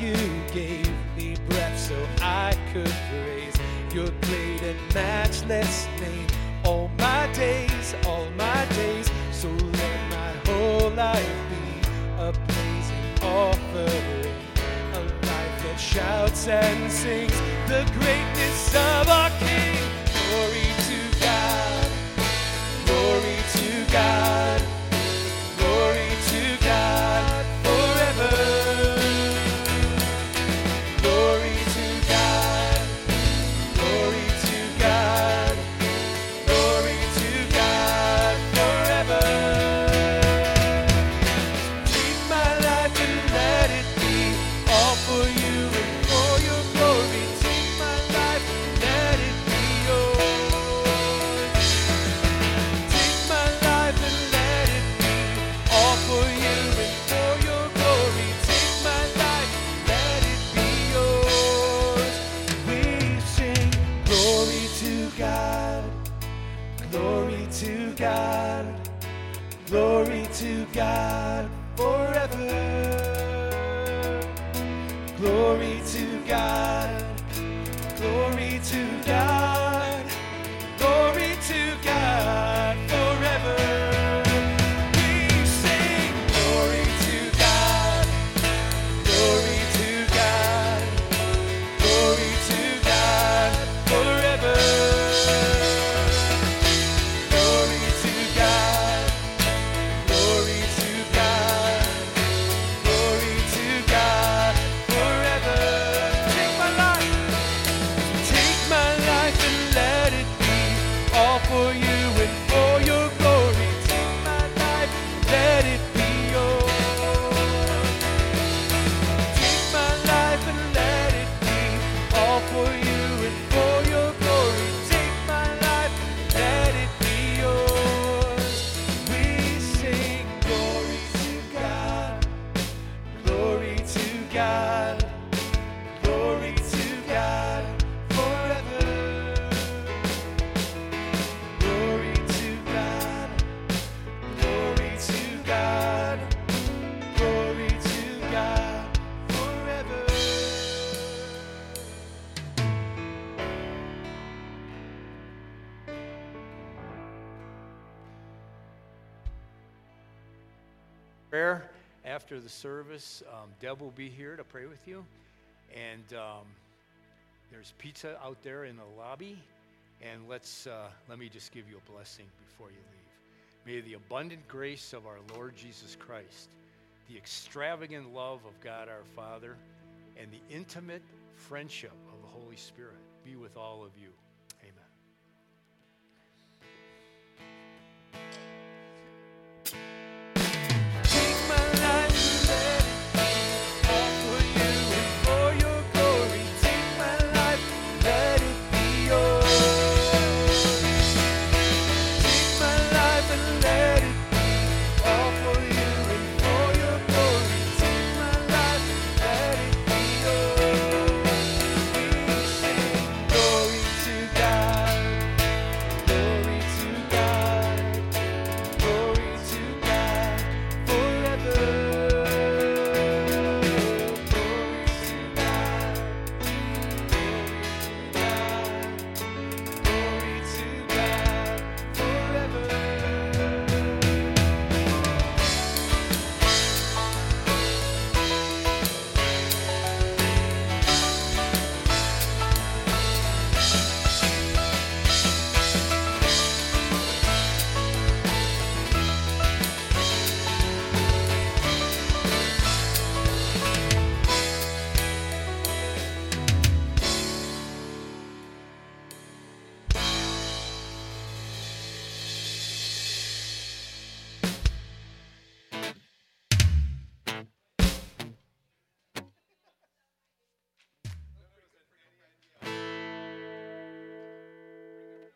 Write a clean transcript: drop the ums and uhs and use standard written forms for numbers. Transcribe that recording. you gave me breath so I could praise your great and matchless name. All my days, so let my whole life be a praising offering, a life that shouts and sings the greatness of our King. Glory to God, glory to God, glory to God forever. God forever. Glory to God. Glory to God. Glory to God forever. After the service, Deb will be here to pray with you, and there's pizza out there in the lobby, and let me just give you a blessing before you leave. May the abundant grace of our Lord Jesus Christ, the extravagant love of God our Father, and the intimate friendship of the Holy Spirit be with all of you.